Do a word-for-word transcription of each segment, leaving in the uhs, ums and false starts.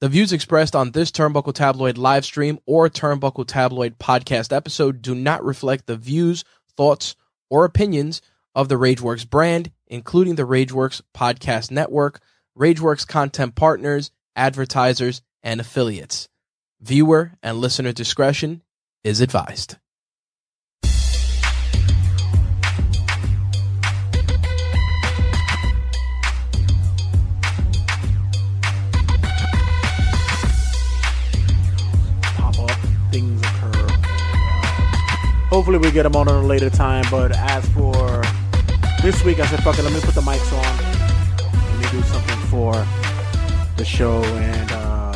The views expressed on this Turnbuckle Tabloid live stream or Turnbuckle Tabloid podcast episode do not reflect the views, thoughts, or opinions of the Rageworks brand, including the Rageworks podcast network, Rageworks content partners, advertisers, and affiliates. Viewer and listener discretion is advised. Things occur. Hopefully we get them on at a later time, but as for this week, I said, fuck it, let me put the mics on. Let me do something for the show and uh,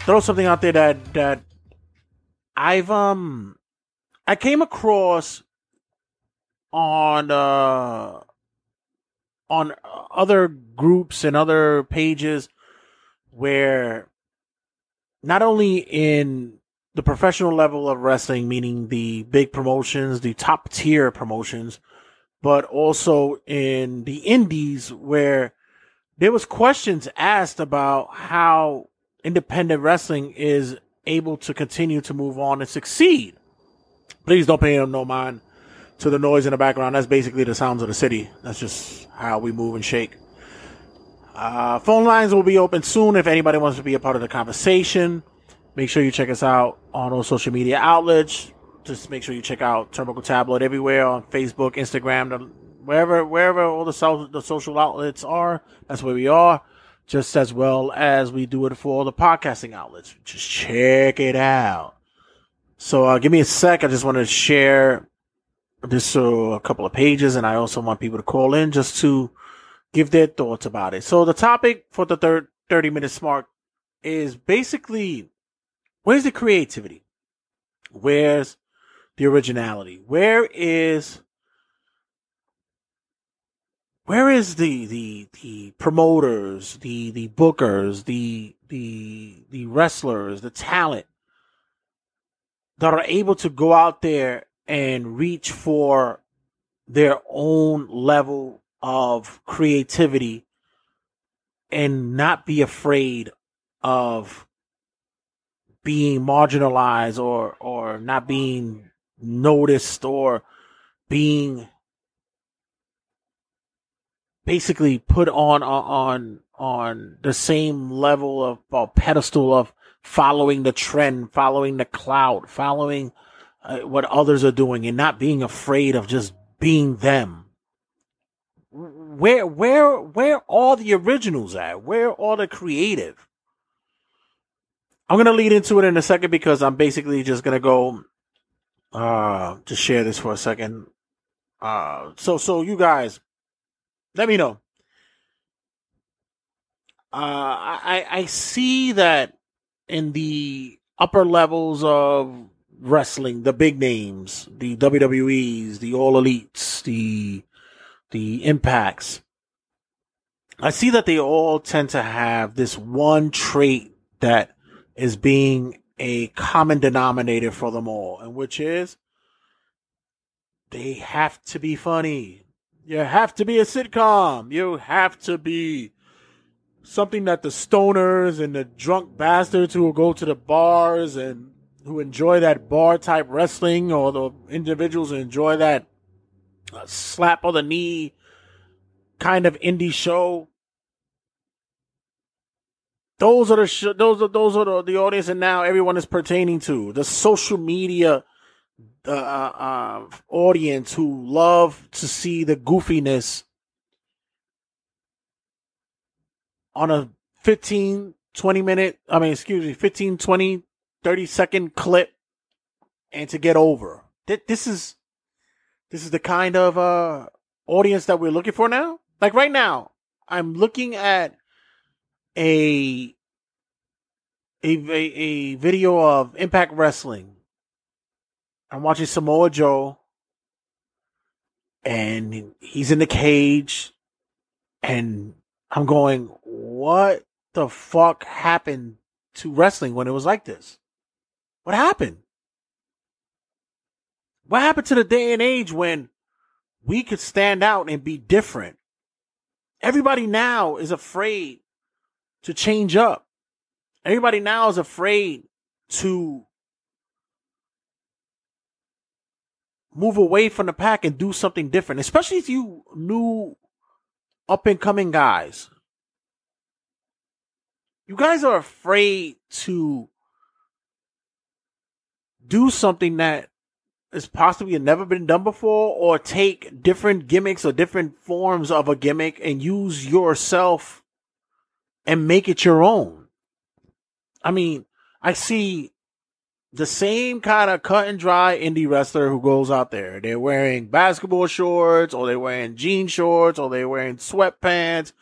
throw something out there that that I've um I came across on uh on other groups and other pages where not only in the professional level of wrestling, meaning the big promotions, the top tier promotions, but also in the indies where there was questions asked about how independent wrestling is able to continue to move on and succeed. Please don't pay no mind to the noise in the background. That's basically the sounds of the city. That's just how we move and shake. Uh, phone lines will be open soon if anybody wants to be a part of the conversation. Make sure you check us out on all social media outlets. Just make sure you check out Turnbuckle Tabloid everywhere on Facebook, Instagram, the, wherever wherever all the, so, the social outlets are. That's where we are, just as well as we do it for all the podcasting outlets. Just check it out. So uh, give me a sec. I just want to share this uh, a couple of pages, and I also want people to call in just to give their thoughts about it. So the topic for the third thirty-minute mark is basically, where's the creativity? Where's the originality? Where is where is the the, the promoters, the, the bookers, the the the wrestlers, the talent that are able to go out there and reach for their own level of creativity and not be afraid of being marginalized or or not being noticed or being basically put on on on the same level of or pedestal of following the trend, following the clout, following uh, what others are doing, and not being afraid of just being them. Where, where, where are the originals at? Where are the creative? I'm going to lead into it in a second because I'm basically just going to go, uh, just share this for a second. Uh, so, so you guys, let me know. Uh, I, I see that in the upper levels of wrestling, the big names, the W W Es, the All Elites, the The impacts. I see that they all tend to have this one trait that is being a common denominator for them all, and which is they have to be funny. You have to be a sitcom. You have to be something that the stoners and the drunk bastards who will go to the bars and who enjoy that bar type wrestling, or the individuals who enjoy that a slap on the knee kind of indie show. Those are the sh- those are those are the, the audience, and now everyone is pertaining to the social media uh, uh, audience who love to see the goofiness on a fifteen, twenty minute. I mean, excuse me, fifteen, twenty, thirty second clip, and to get over. Th- this is. This is the kind of uh, audience that we're looking for now. Like right now, I'm looking at a, a a a video of Impact Wrestling. I'm watching Samoa Joe, and he's in the cage, and I'm going, "What the fuck happened to wrestling when it was like this? What happened?" What happened to the day and age when we could stand out and be different? Everybody now is afraid to change up. Everybody now is afraid to move away from the pack and do something different, especially if you new up-and-coming guys. You guys are afraid to do something that is possibly never been done before, or take different gimmicks or different forms of a gimmick and use yourself and make it your own. I mean, I see the same kind of cut and dry indie wrestler who goes out there. They're wearing basketball shorts, or they're wearing jean shorts, or they're wearing sweatpants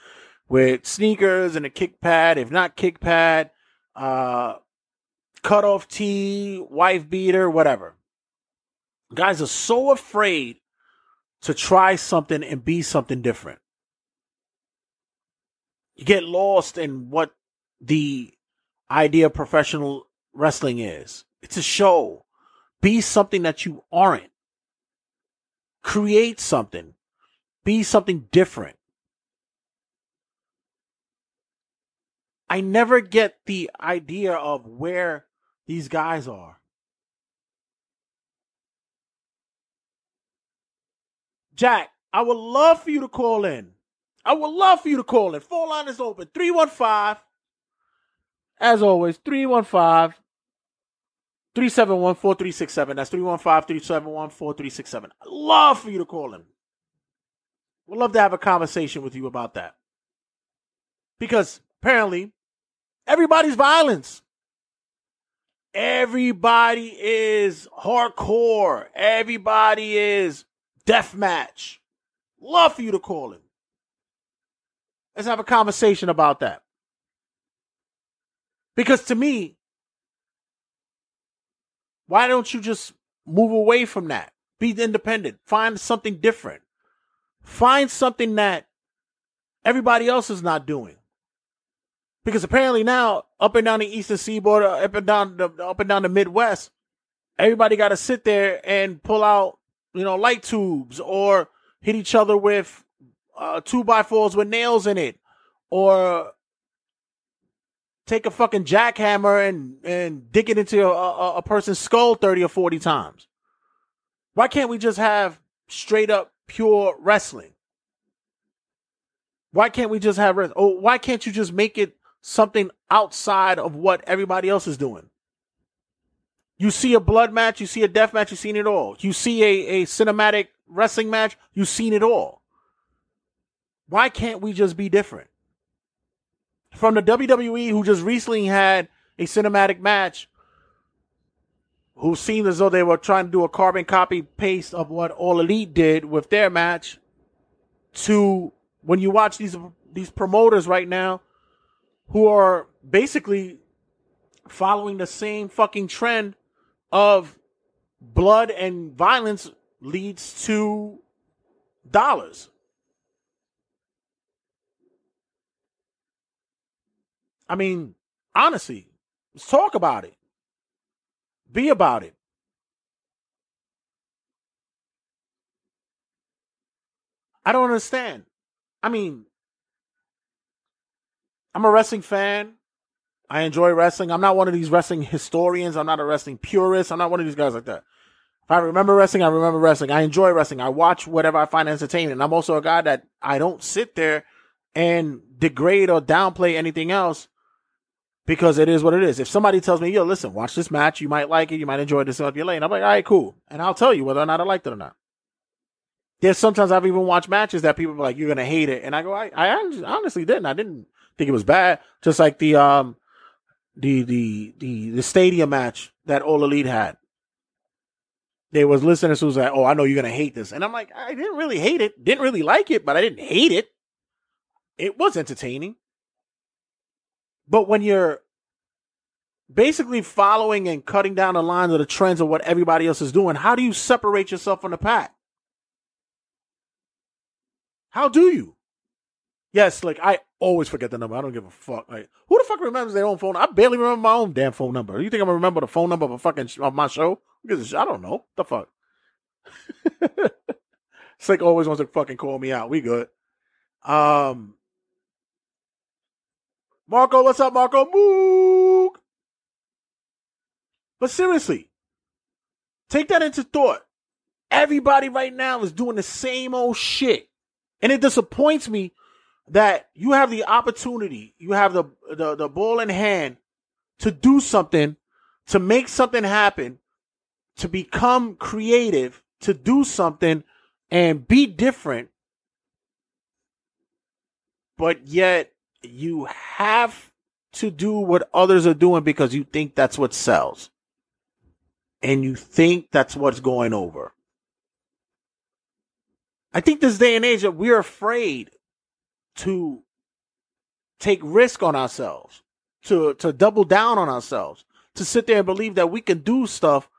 with sneakers and a kick pad, if not kick pad, uh, cut off tee, wife beater, whatever. Guys are so afraid to try something and be something different. You get lost in what the idea of professional wrestling is. It's a show. Be something that you aren't. Create something. Be something different. I never get the idea of where these guys are. Jack, I would love for you to call in. I would love for you to call in. Phone line is open. three one five. As always, three one five, three seven one, four three six seven. That's three one five, three seven one, four three six seven. I'd love for you to call in. We'd love to have a conversation with you about that. Because apparently, everybody's violence. Everybody is hardcore. Everybody is deathmatch. Love for you to call him. Let's have a conversation about that. Because to me, why don't you just move away from that? Be independent. Find something different. Find something that everybody else is not doing. Because apparently now, up and down the Eastern Seaboard, up and down the, up and down the Midwest, everybody got to sit there and pull out, you know, light tubes, or hit each other with uh, two by fours with nails in it, or take a fucking jackhammer and, and dig it into a, a, a person's skull thirty or forty times. Why can't we just have straight up pure wrestling? Why can't we just have wrestling? Oh, why can't you just make it something outside of what everybody else is doing? You see a blood match, you see a death match, you've seen it all. You see a, a cinematic wrestling match, you've seen it all. Why can't we just be different? From the W W E, who just recently had a cinematic match, who seemed as though they were trying to do a carbon copy paste of what All Elite did with their match, to when you watch these, these promoters right now, who are basically following the same fucking trend of blood and violence leads to dollars. I mean, honestly, let's talk about it. Be about it. I don't understand. I mean, I'm a wrestling fan. I enjoy wrestling. I'm not one of these wrestling historians. I'm not a wrestling purist. I'm not one of these guys like that. If I remember wrestling, I remember wrestling. I enjoy wrestling. I watch whatever I find entertaining. And I'm also a guy that I don't sit there and degrade or downplay anything else, because it is what it is. If somebody tells me, yo, listen, watch this match. You might like it. You might enjoy this up your lane. I'm like, all right, cool. And I'll tell you whether or not I liked it or not. There's sometimes I've even watched matches that people are like, you're going to hate it. And I go, I, I honestly didn't. I didn't think it was bad. Just like the, um, The, the the the stadium match that All Elite had. There was listeners who was like, oh, I know you're going to hate this. And I'm like, I didn't really hate it. Didn't really like it, but I didn't hate it. It was entertaining. But when you're basically following and cutting down the lines of the trends of what everybody else is doing, how do you separate yourself from the pack? How do you? Yes, like, I always forget the number. I don't give a fuck. Like, who the fuck remembers their own phone? I barely remember my own damn phone number. You think I'm gonna remember the phone number of a fucking sh- of my show? Because I don't know. What the fuck? Slick always wants to fucking call me out. We good. Um, Marco, what's up, Marco? Moog! But seriously, take that into thought. Everybody right now is doing the same old shit. And it disappoints me that you have the opportunity, you have the, the, the ball in hand to do something, to make something happen, to become creative, to do something and be different. But yet you have to do what others are doing because you think that's what sells. And you think that's what's going over. I think this day and age that we're afraid to take risk on ourselves, to, to double down on ourselves, to sit there and believe that we can do stuff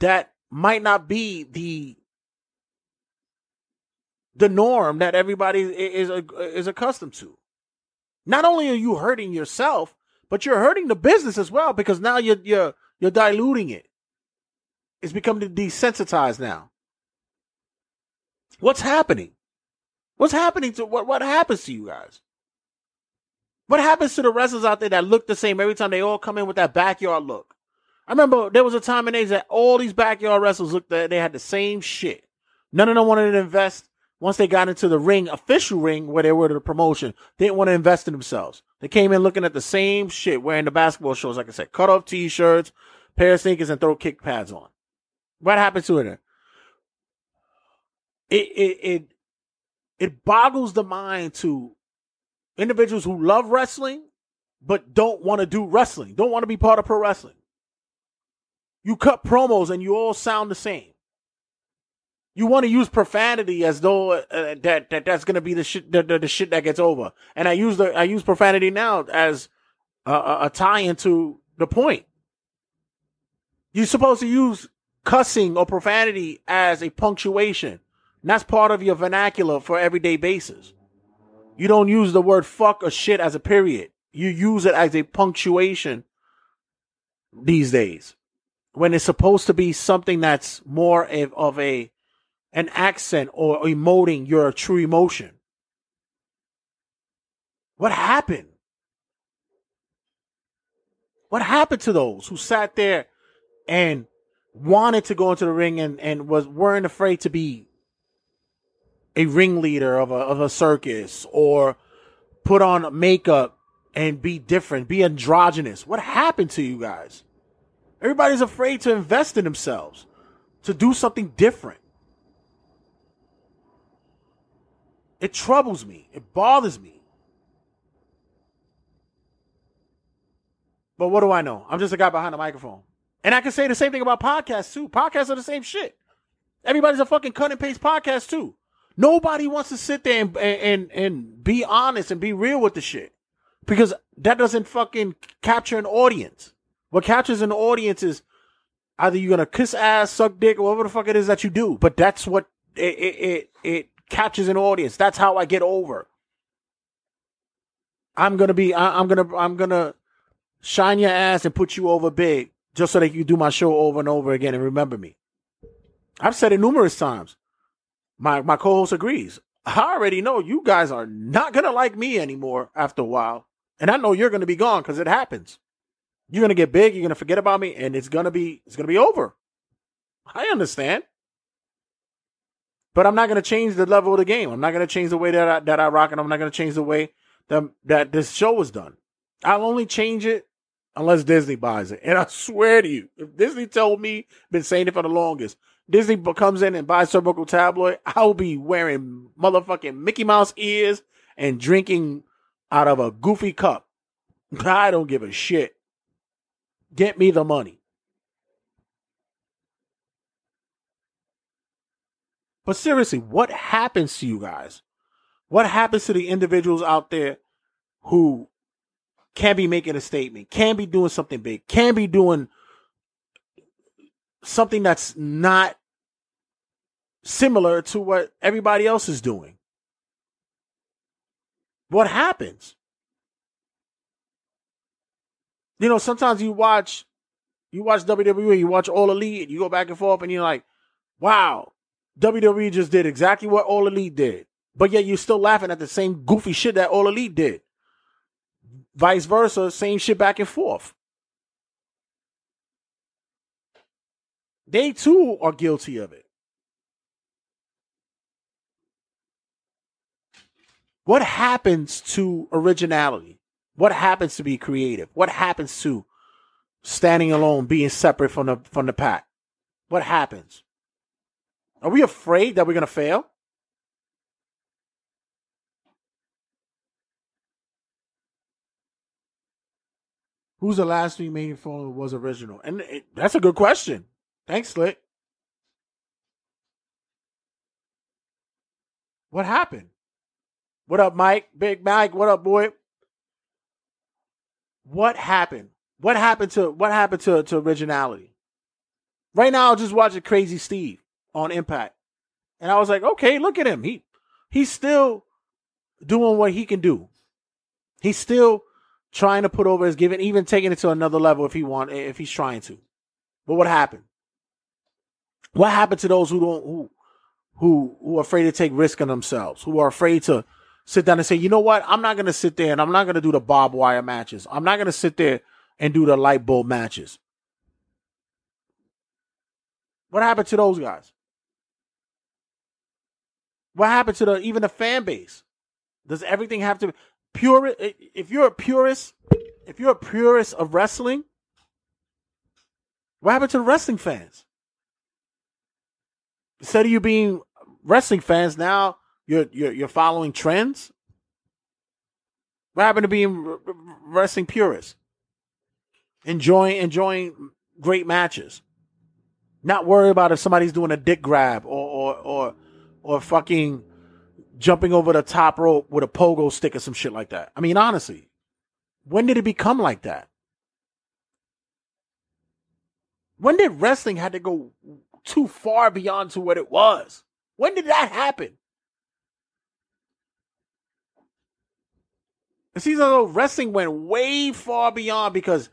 that might not be the the norm that everybody is is accustomed to. Not only are you hurting yourself, but you're hurting the business as well because now you're you're you're diluting it. It's become desensitized now. What's happening? What's happening to what? What happens to you guys? What happens to the wrestlers out there that look the same every time? They all come in with that backyard look. I remember there was a time and age that all these backyard wrestlers looked that they had the same shit. None of them wanted to invest. Once they got into the ring, official ring, where they were to the promotion, they didn't want to invest in themselves. They came in looking at the same shit, wearing the basketball shorts, like I said, cut off T-shirts, pair of sneakers, and throw kick pads on. What happened to it? It it it it boggles the mind to individuals who love wrestling but don't want to do wrestling, don't want to be part of pro wrestling. You cut promos and you all sound the same. You want to use profanity as though uh, that, that that's going to be the shit the, the, the shit that gets over. And I use the I use profanity now as a, a, a tie-in to the point. You're supposed to use cussing or profanity as a punctuation. And that's part of your vernacular for everyday basis. You don't use the word fuck or shit as a period. You use it as a punctuation these days, when it's supposed to be something that's more of, of a an accent or emoting your true emotion. What happened? What happened to those who sat there and wanted to go into the ring and, and was weren't afraid to be a ringleader of a of a circus or put on makeup and be different, be androgynous? What happened to you guys? Everybody's afraid to invest in themselves, to do something different. It troubles me. It bothers me. But what do I know? I'm just a guy behind the microphone. And I can say the same thing about podcasts, too. Podcasts are the same shit. Everybody's a fucking cut and paste podcast, too. Nobody wants to sit there and, and, and be honest and be real with the shit. Because that doesn't fucking capture an audience. What captures an audience is either you're going to kiss ass, suck dick, or whatever the fuck it is that you do. But that's what it it it, it captures an audience. That's how I get over. I'm going to be, I, I'm going to, I'm going to shine your ass and put you over big just so that you do my show over and over again and remember me. I've said it numerous times. My, my co-host agrees. I already know you guys are not going to like me anymore after a while. And I know you're going to be gone because it happens. You're going to get big, you're going to forget about me, and it's going to be it's going to be over. I understand. But I'm not going to change the level of the game. I'm not going to change the way that I, that I rock, and I'm not going to change the way that, that this show was done. I'll only change it unless Disney buys it. And I swear to you, if Disney told me, been saying it for the longest, Disney comes in and buys Turnbuckle Tabloid, I'll be wearing motherfucking Mickey Mouse ears and drinking out of a Goofy cup. I don't give a shit. Get me the money. But seriously, what happens to you guys? What happens to the individuals out there who can be making a statement, can be doing something big, can be doing something that's not similar to what everybody else is doing? What happens? You know, sometimes you watch, you watch W W E, you watch All Elite, you go back and forth, and you're like, wow, W W E just did exactly what All Elite did. But yet you're still laughing at the same goofy shit that All Elite did. vice versa, same shit back and forth. They too are guilty of it. What happens to originality? What happens to be creative? What happens to standing alone, being separate from the from the pack? What happens? Are we afraid that we're going to fail? Who's the last thing made phone that was original? And it, that's a good question. Thanks, Slick. What happened? What up, Mike? Big Mike, what up, boy? What happened? What happened to what happened to, to originality? Right now, I was just watching Crazy Steve on Impact. And I was like, okay, look at him. He he's still doing what he can do. He's still trying to put over his giving, even taking it to another level if he want if he's trying to. But what happened? What happened to those who don't who who who are afraid to take risk on themselves, who are afraid to sit down and say, you know what? I'm not going to sit there and I'm not going to do the barbed wire matches. I'm not going to sit there and do the light bulb matches. What happened to those guys? What happened to the even the fan base? Does everything have to be pure? If you're a purist, if you're a purist of wrestling, what happened to the wrestling fans? Instead of you being wrestling fans now, You're, you're, you're following trends? What happened to being wrestling purists? Enjoying, enjoying great matches. Not worry about if somebody's doing a dick grab or, or, or, or fucking jumping over the top rope with a pogo stick or some shit like that. I mean, honestly, when did it become like that? When did wrestling have to go too far beyond to what it was? When did that happen? It seems as though wrestling went way far beyond because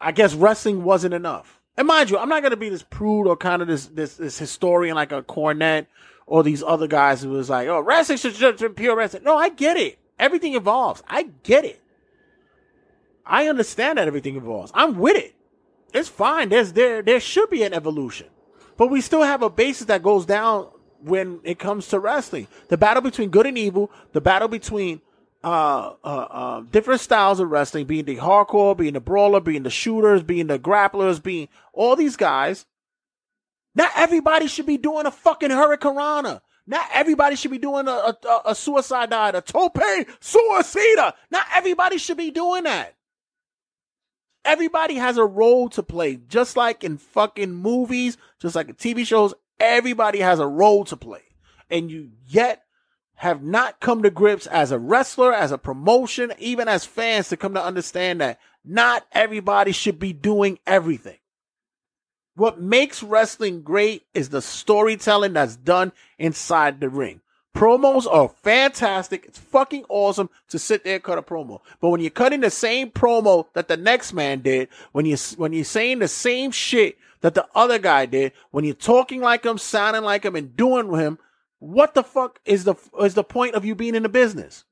I guess wrestling wasn't enough. And mind you, I'm not going to be this prude or kind of this, this this historian like a Cornette or these other guys who was like, oh, wrestling should just be pure wrestling. No, I get it. Everything evolves. I get it. I understand that everything evolves. I'm with it. It's fine. There's there there should be an evolution. But we still have a basis that goes down when it comes to wrestling. The battle between good and evil, the battle between Uh, uh, uh, different styles of wrestling, being the hardcore, being the brawler, being the shooters, being the grapplers, being all these guys. Not everybody should be doing a fucking hurricanrana. Not everybody should be doing a, a, a suicide dive, a tope suicida. Not everybody should be doing that. Everybody has a role to play, just like in fucking movies, just like in T V shows. Everybody has a role to play, and you yet have not come to grips as a wrestler, as a promotion, even as fans, to come to understand that not everybody should be doing everything. What makes wrestling great is the storytelling that's done inside the ring. Promos are fantastic. It's fucking awesome to sit there and cut a promo. But when you're cutting the same promo that the next man did, when you when you're saying the same shit that the other guy did, when you're talking like him, sounding like him, and doing him, what the fuck is the is the point of you being in the business?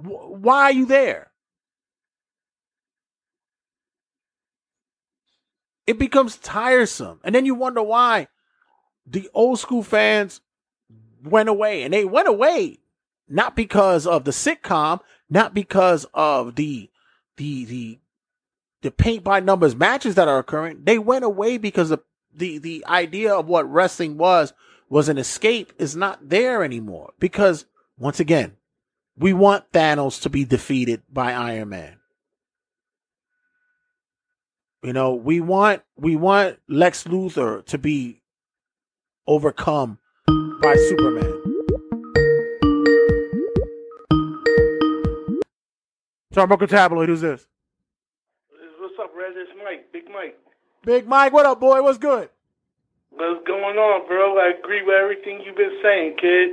W- why are you there? It becomes tiresome. And then you wonder why the old school fans went away. And they went away not because of the sitcom, not because of the the the, the paint by numbers matches that are occurring. They went away because the the, the idea of what wrestling was was an escape is not there anymore. Because, once again, we want Thanos to be defeated by Iron Man. You know, we want we want Lex Luthor to be overcome by Superman. Turnbuckle Tabloid, who's this? What's up, Red? It's Mike, Big Mike. Big Mike, what up, boy? What's good? What's going on, bro? I agree with everything you've been saying, kid.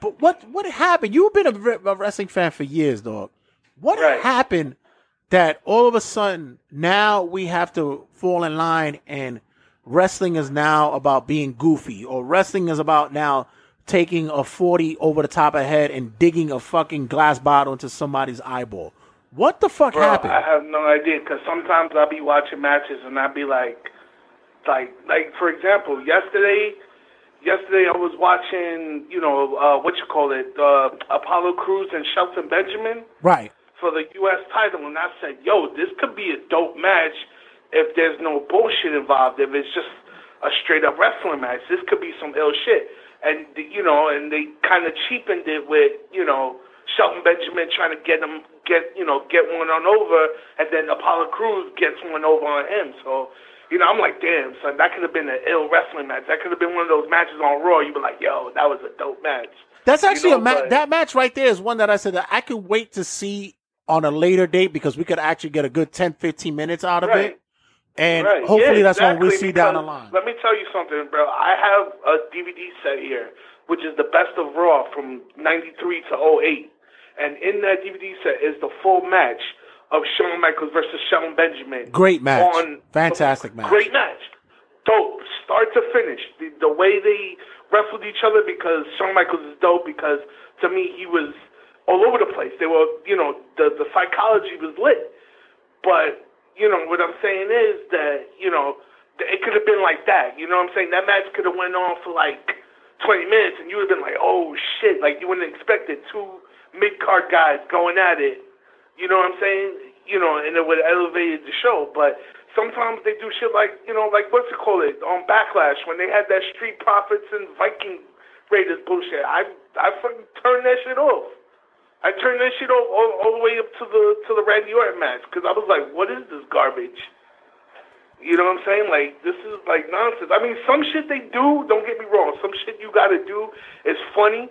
But what what happened? You've been a, a wrestling fan for years, dog. What right. happened that all of a sudden now we have to fall in line and wrestling is now about being goofy, or wrestling is about now taking a forty over the top of the head and digging a fucking glass bottle into somebody's eyeball? What the fuck Bro, happened? I have no idea, because sometimes I'll be watching matches and I'll be like, like, like for example, yesterday, yesterday I was watching, you know, uh, what you call it, uh, Apollo Crews and Shelton Benjamin, right, for the U S title, and I said, yo, this could be a dope match if there's no bullshit involved, if it's just a straight up wrestling match, this could be some ill shit. And you know, and they kind of cheapened it with, you know, Shelton Benjamin trying to get him, get you know, get one on over, and then Apollo Crews gets one over on him. So, you know, I'm like, damn, son, that could have been an ill wrestling match. That could have been one of those matches on Raw. You'd be like, yo, that was a dope match. That's actually you know, a match. That match right there is one that I said that I could wait to see on a later date, because we could actually get a good ten, fifteen minutes out of right. it. And right. hopefully yeah, that's exactly. when we see because, down the line. Let me tell you something, bro. I have a D V D set here, which is the best of Raw from ninety-three to oh eight. And in that D V D set is the full match of Shawn Michaels versus Shelton Benjamin. Great match. On Fantastic match. Great match. Dope. Start to finish. The, the way they wrestled each other, because Shawn Michaels is dope, because to me he was all over the place. They were, you know, the, the psychology was lit. But, you know, what I'm saying is that, you know, it could have been like that. You know what I'm saying? That match could have went on for like twenty minutes, and you would have been like, oh, shit. Like, you wouldn't expect it. Two mid-card guys going at it. You know what I'm saying? You know, and it would have elevated the show. But sometimes they do shit like, you know, like, what's it called? It, on Backlash, when they had that Street Profits and Viking Raiders bullshit. I I fucking turned that shit off. I turned that shit off all, all the way up to the to the Randy Orton match, because I was like, what is this garbage? You know what I'm saying? Like, this is like nonsense. I mean, some shit they do, don't get me wrong, some shit you got to do is funny.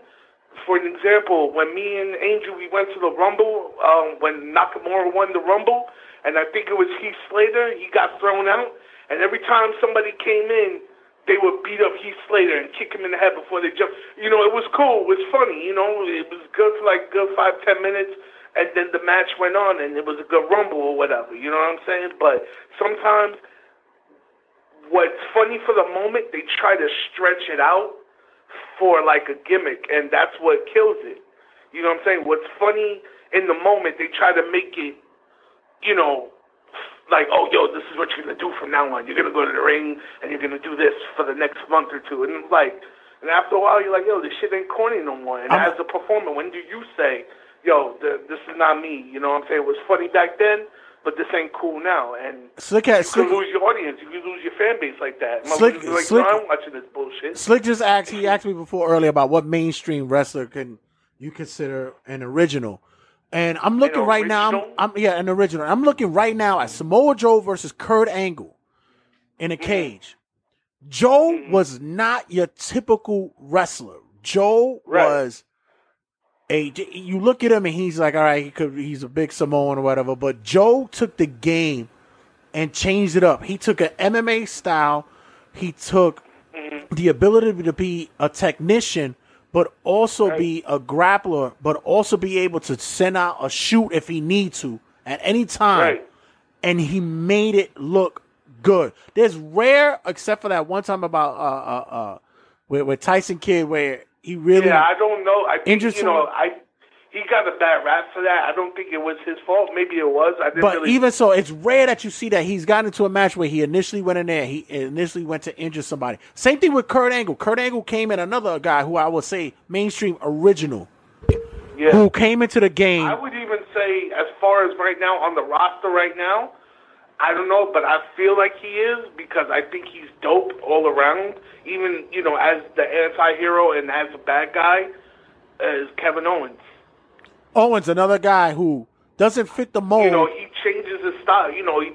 For an example, when me and Angel, we went to the Rumble, um, when Nakamura won the Rumble, and I think it was Heath Slater, he got thrown out, and every time somebody came in, they would beat up Heath Slater and kick him in the head before they jumped. You know, it was cool. It was funny. You know, it was good for like good five, ten minutes, and then the match went on, and it was a good Rumble or whatever. You know what I'm saying? But sometimes what's funny for the moment, they try to stretch it out for like a gimmick, and that's what kills it. You know what I'm saying? What's funny in the moment, they try to make it, you know, like, oh, yo, this is what you're going to do from now on. You're going to go to the ring, and you're going to do this for the next month or two. And it's like, and after a while, you're like, yo, this shit ain't corny no more. And I'm... as a performer, when do you say, yo, the, this is not me? You know what I'm saying? It was funny back then, but this ain't cool now. And Slick has, you Slick, can lose your audience. You can lose your fan base like that. Slick, like, Slick, no, I'm watching this bullshit. Slick just asked, he asked me before earlier about what mainstream wrestler can you consider an original. And I'm looking an right original? now. I'm, I'm yeah, an original. I'm looking right now at Samoa Joe versus Kurt Angle in a cage. Mm-hmm. Joe mm-hmm. was not your typical wrestler. Joe right. was a. You look at him and he's like, all right, he could. He's a big Samoan or whatever. But Joe took the game and changed it up. He took an M M A style. He took mm-hmm. the ability to be a technician, but also right. be a grappler, but also be able to send out a shoot if he need to at any time. Right. And he made it look good. There's rare, except for that one time about uh, uh, uh, with, with Tyson Kidd, where he really yeah, I don't know. I think, you know, I he got a bad rap for that. I don't think it was his fault. Maybe it was. I didn't. But really... even so, it's rare that you see that he's gotten into a match where he initially went in there. He initially went to injure somebody. Same thing with Kurt Angle. Kurt Angle came in, another guy who I would say mainstream original, yeah. who came into the game. I would even say, as far as right now on the roster right now, I don't know, but I feel like he is, because I think he's dope all around. Even, you know, as the anti-hero and as a bad guy, is Kevin Owens. Owens, another guy who doesn't fit the mold. You know, he changes his style. You know, he,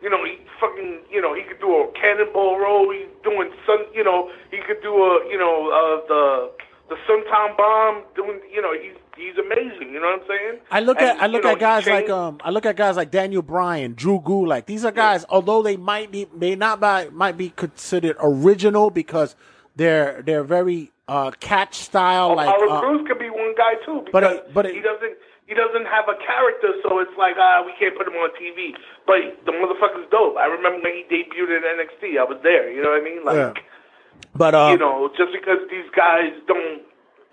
you know, he fucking, you know, he could do a cannonball roll. He's doing some, you know, he could do a, you know, uh, the the suntan bomb. Doing, you know, he's he's amazing. You know what I'm saying? I look at and, I look you know, at guys like um I look at guys like Daniel Bryan, Drew Gulak. These are guys, yeah. although they might be may not by, might be considered original, because they're they're very. Uh, catch style, oh, like Apollo uh, Crews could be one guy too, because but, it, but it, he doesn't he doesn't have a character, so it's like uh, we can't put him on T V. But the motherfucker's dope. I remember when he debuted in N X T, I was there. You know what I mean? Like, yeah. but uh, you know, just because these guys don't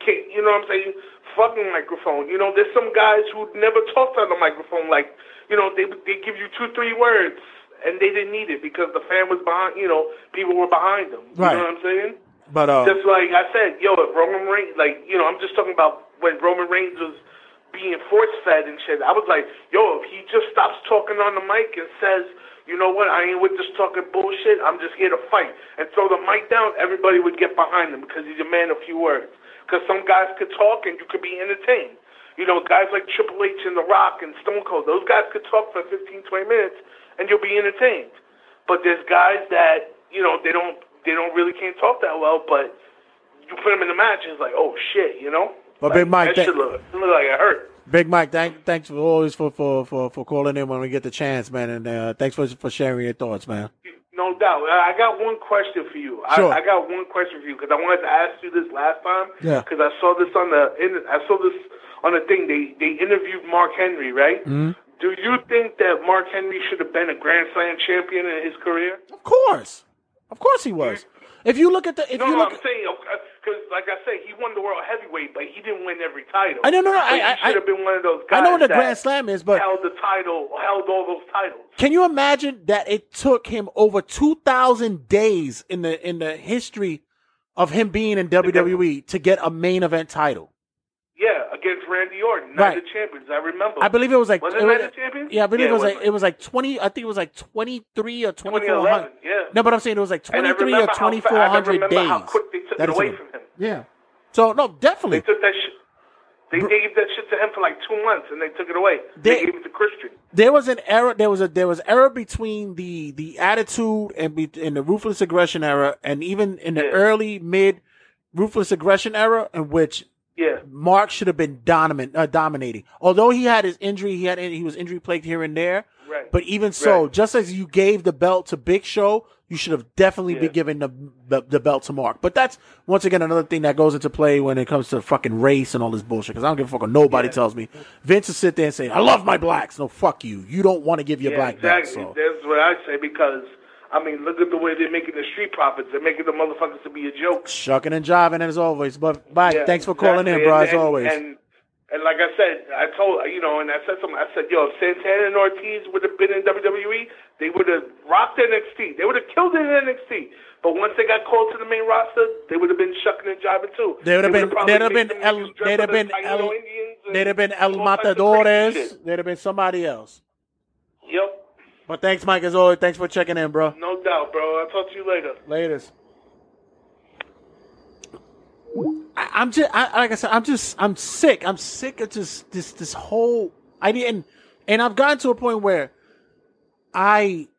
you know what I'm saying, fucking microphone. You know, there's some guys who never talked on the microphone. Like, you know, they they give you two, three words, and they didn't need it because the fan was behind, you know, people were behind them. Right. You know what I'm saying? But uh, just like I said, yo, if Roman Reigns, like, you know, I'm just talking about when Roman Reigns was being force-fed and shit. I was like, yo, if he just stops talking on the mic and says, you know what, I ain't with this talking bullshit, I'm just here to fight, and throw the mic down, everybody would get behind him because he's a man of few words. Because some guys could talk and you could be entertained. You know, guys like Triple H and The Rock and Stone Cold, those guys could talk for fifteen, twenty minutes and you'll be entertained. But there's guys that, you know, they don't they don't really can't talk that well, but you put them in the match and it's like, oh shit, you know? But like, Big Mike, that shit look, look like it hurt. Big Mike, thank, thanks for always for, for, for, for calling in when we get the chance, man, and uh, thanks for for sharing your thoughts, man. No doubt. I got one question for you. Sure. I, I got one question for you because I wanted to ask you this last time. Yeah. Because I saw this on the in, I saw this on the thing they they interviewed Mark Henry, right? Mm-hmm. Do you think that Mark Henry should have been a Grand Slam champion in his career? Of course, of course he was. If you look at the, if no, you look, no, I'm saying because, like I said, he won the world heavyweight, but he didn't win every title. I know, no, no, I, I should have been one of those guys. I know what a Grand Slam is, but held the title, held all those titles. Can you imagine that it took him over two thousand days in the in the history of him being in W W E to get a main event title? Yeah, against Randy Orton, Night of the Champions. I remember. I believe it was like was it Night of the Champions? Yeah, I believe yeah, it was like it was like twenty. I think it was like twenty three or twenty four hundred. Yeah. No, but I'm saying it was like twenty three or twenty four hundred days. How quick they took that it away from him. Yeah. So no, definitely they took that shit. They gave that shit to him for like two months, and they took it away. They, they gave it to Christian. There was an era. There was a there was era between the the attitude and be, and the ruthless aggression era, and even in the yeah. early mid ruthless aggression era, in which. Yeah, Mark should have been dominant, uh, dominating. Although he had his injury, he had he was injury plagued here and there. Right. But even so, right. just as you gave the belt to Big Show, you should have definitely yeah. been giving the, the the belt to Mark. But that's once again another thing that goes into play when it comes to fucking race and all this bullshit. Because I don't give a fuck what nobody yeah. tells me. Vince will sit there and say, "I love my blacks." No, fuck you. You don't want to give your yeah, black exactly. belt. So. That's what I say because. I mean, look at the way they're making the Street Profits. They're making the motherfuckers to be a joke. Shucking and jiving as always. But, bye. Yeah, thanks for calling exactly. in, bro, and, as and, always. And, and like I said, I told, you know, and I said something. I said, yo, if Santana and Ortiz would have been in W W E, they would have rocked N X T. They would have killed it in N X T. But once they got called to the main roster, they would have been shucking and jiving, too. They would have been, they'd have been, El, they'd have been, El, they'd have been El Matadores. They'd have been somebody else. Yep. Well, thanks, Mike, as always. Thanks for checking in, bro. No doubt, bro. I'll talk to you later. Laters. I, I'm just, I, like I said, I'm just, I'm sick. I'm sick of just this, this whole idea, and and I've gotten to a point where I,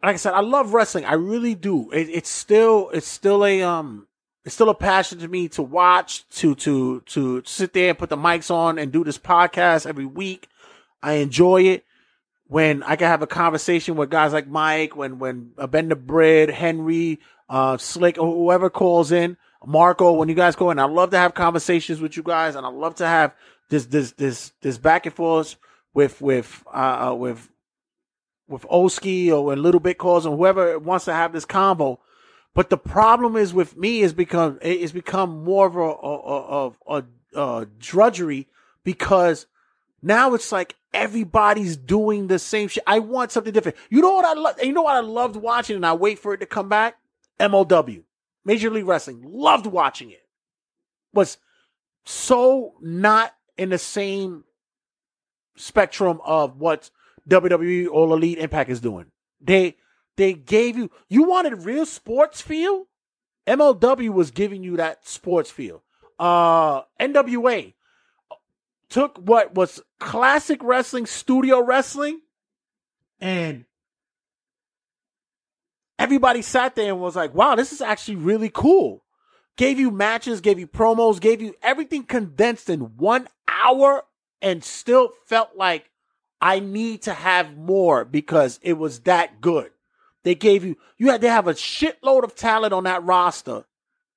like I said, I love wrestling. I really do. It, it's still, it's still a, um, it's still a passion to me to watch, to to to sit there and put the mics on and do this podcast every week. I enjoy it. When I can have a conversation with guys like Mike, when when Bender Bread, Henry, uh, Slick, or whoever calls in, Marco, when you guys go in, I love to have conversations with you guys, and I love to have this this this this back and forth with with uh, with with Oski or when Little Bit calls and whoever wants to have this combo. But the problem is with me is become it's become more of a a, a, a, a drudgery because now it's like. Everybody's doing the same shit. I want something different. You know what I love? You know what I loved watching, and I wait for it to come back. M L W, Major League Wrestling. Loved watching it. Was so not in the same spectrum of what W W E, All Elite, Impact is doing. They they gave you you wanted real sports feel. M L W was giving you that sports feel. Uh, N W A. Took what was classic wrestling, studio wrestling, and everybody sat there and was like, wow, this is actually really cool. Gave you matches, gave you promos, gave you everything condensed in one hour and still felt like I need to have more because it was that good. They gave you, you had to have a shitload of talent on that roster,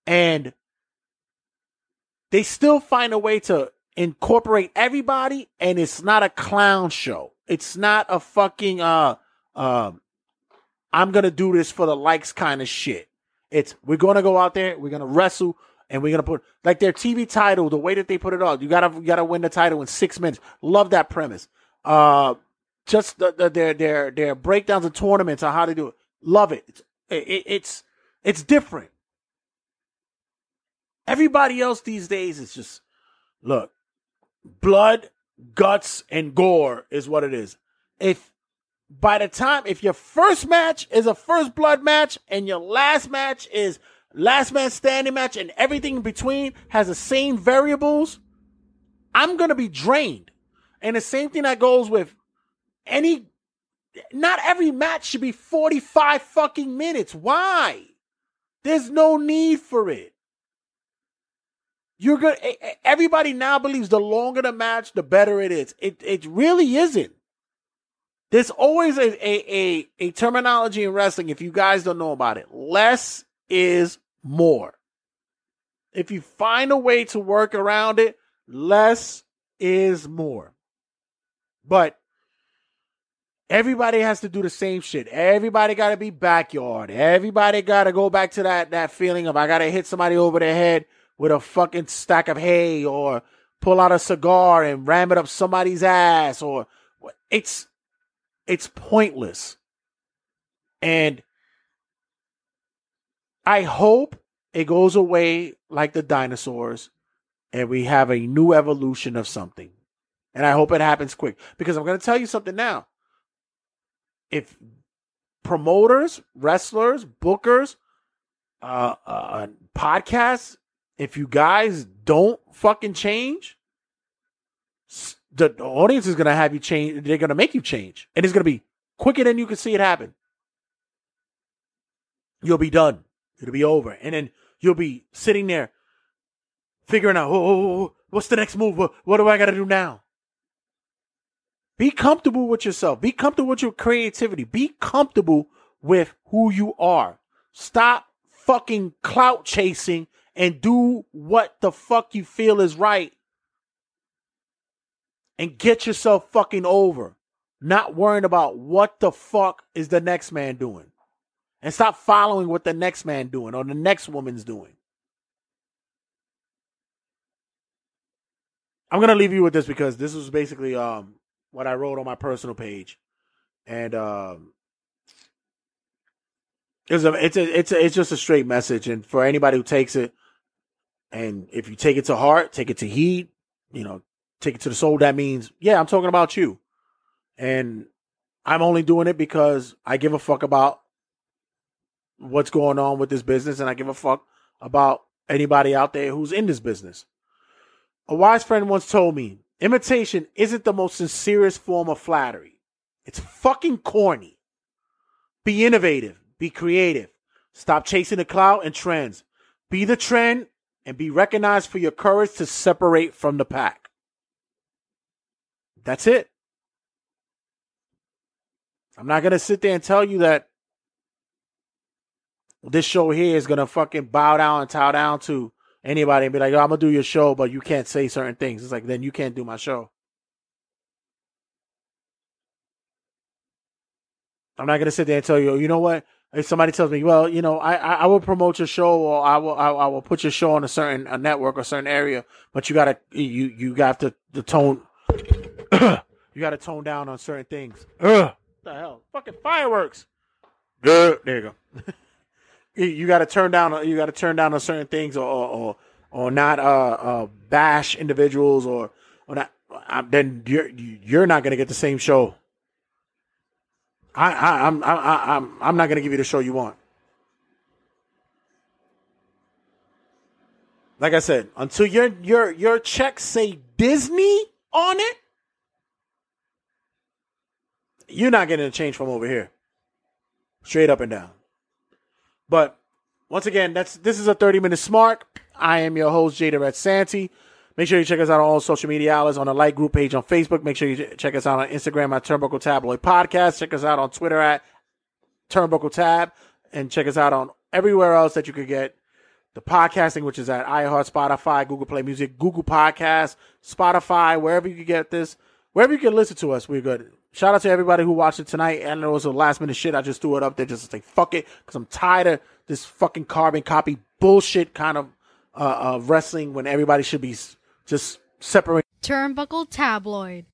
and they still find a way to incorporate everybody, and it's not a clown show. It's not a fucking uh um I'm gonna do this for the likes kind of shit. It's we're gonna go out there, we're gonna wrestle, And we're going to put, like, their T V title, the way that they put it on, you got to you gotta win the title in six minutes. Love that premise. Uh, just the, the, their their their breakdowns of tournaments on how to do it. Love it. It's, it, it's, it's different. Everybody else these days is just, look, blood, guts, and gore is what it is. If by the time, if your first match is a first blood match and your last match is last man standing match and everything in between has the same variables, I'm going to be drained. And the same thing that goes with any, not every match should be forty-five fucking minutes. Why? There's no need for it. You're good. Everybody now believes the longer the match, the better it is. It it really isn't. There's always a, a, a, a terminology in wrestling, if you guys don't know about it. Less is more. If you find a way to work around it, less is more. But everybody has to do the same shit. Everybody got to be backyard. Everybody got to go back to that, that feeling of I got to hit somebody over the head with a fucking stack of hay or pull out a cigar and ram it up somebody's ass. Or it's it's pointless. And I hope it goes away like the dinosaurs and we have a new evolution of something. And I hope it happens quick, because I'm going to tell you something now. If promoters, wrestlers, bookers, uh, uh, podcasts, if you guys don't fucking change, the, the audience is going to have you change. They're going to make you change. And it's going to be quicker than you can see it happen. You'll be done. It'll be over. And then you'll be sitting there figuring out, oh, what's the next move? What, what do I got to do now? Be comfortable with yourself. Be comfortable with your creativity. Be comfortable with who you are. Stop fucking clout chasing and do what the fuck you feel is right. And get yourself fucking over. Not worrying about what the fuck is the next man doing. And stop following what the next man doing or the next woman's doing. I'm going to leave you with this, because this was basically um, what I wrote on my personal page. And um, it's, a, it's, a, it's, a, it's just a straight message. And for anybody who takes it, and if you take it to heart, take it to heed, you know, take it to the soul, that means, yeah, I'm talking about you. And I'm only doing it because I give a fuck about what's going on with this business, and I give a fuck about anybody out there who's in this business. A wise friend once told me, imitation isn't the most sincerest form of flattery. It's fucking corny. Be innovative. Be creative. Stop chasing the clout and trends. Be the trend and be recognized for your courage to separate from the pack. That's it. I'm not going to sit there and tell you that this show here is going to fucking bow down and tow down to anybody and be like, oh, I'm going to do your show, but you can't say certain things. It's like, then you can't do my show. I'm not going to sit there and tell you, oh, you know what? If somebody tells me, well, you know, I, I, I will promote your show, or I will I, I will put your show on a certain a network or certain area, but you got to, you, you got to the tone, you got to tone down on certain things. Ugh. What the hell? Fucking fireworks. Good. There you go. You got to turn down. You got to turn down on certain things, or or, or not uh, uh, bash individuals, or or not. Uh, then you're you're not gonna get the same show. I, I I'm I, I'm I'm not gonna give you the show you want. Like I said, until your your your checks say Disney on it, you're not getting a change from over here. Straight up and down. But once again, that's this is a thirty-minute smark. I am your host, Jada Red Santi. Make sure you check us out on all social media outlets, on the Light Group page on Facebook. Make sure you check us out on Instagram at Turnbuckle Tabloid Podcast. Check us out on Twitter at Turnbuckle Tab. And check us out on everywhere else that you could get the podcasting, which is at iHeart, Spotify, Google Play Music, Google Podcasts, Spotify, wherever you can get this. Wherever you can listen to us, we're good. Shout out to everybody who watched it tonight. I know it was a last minute shit. I just threw it up there just to say fuck it, because I'm tired of this fucking carbon copy bullshit kind of uh, of wrestling when everybody should be just separated. Turnbuckle Tabloid.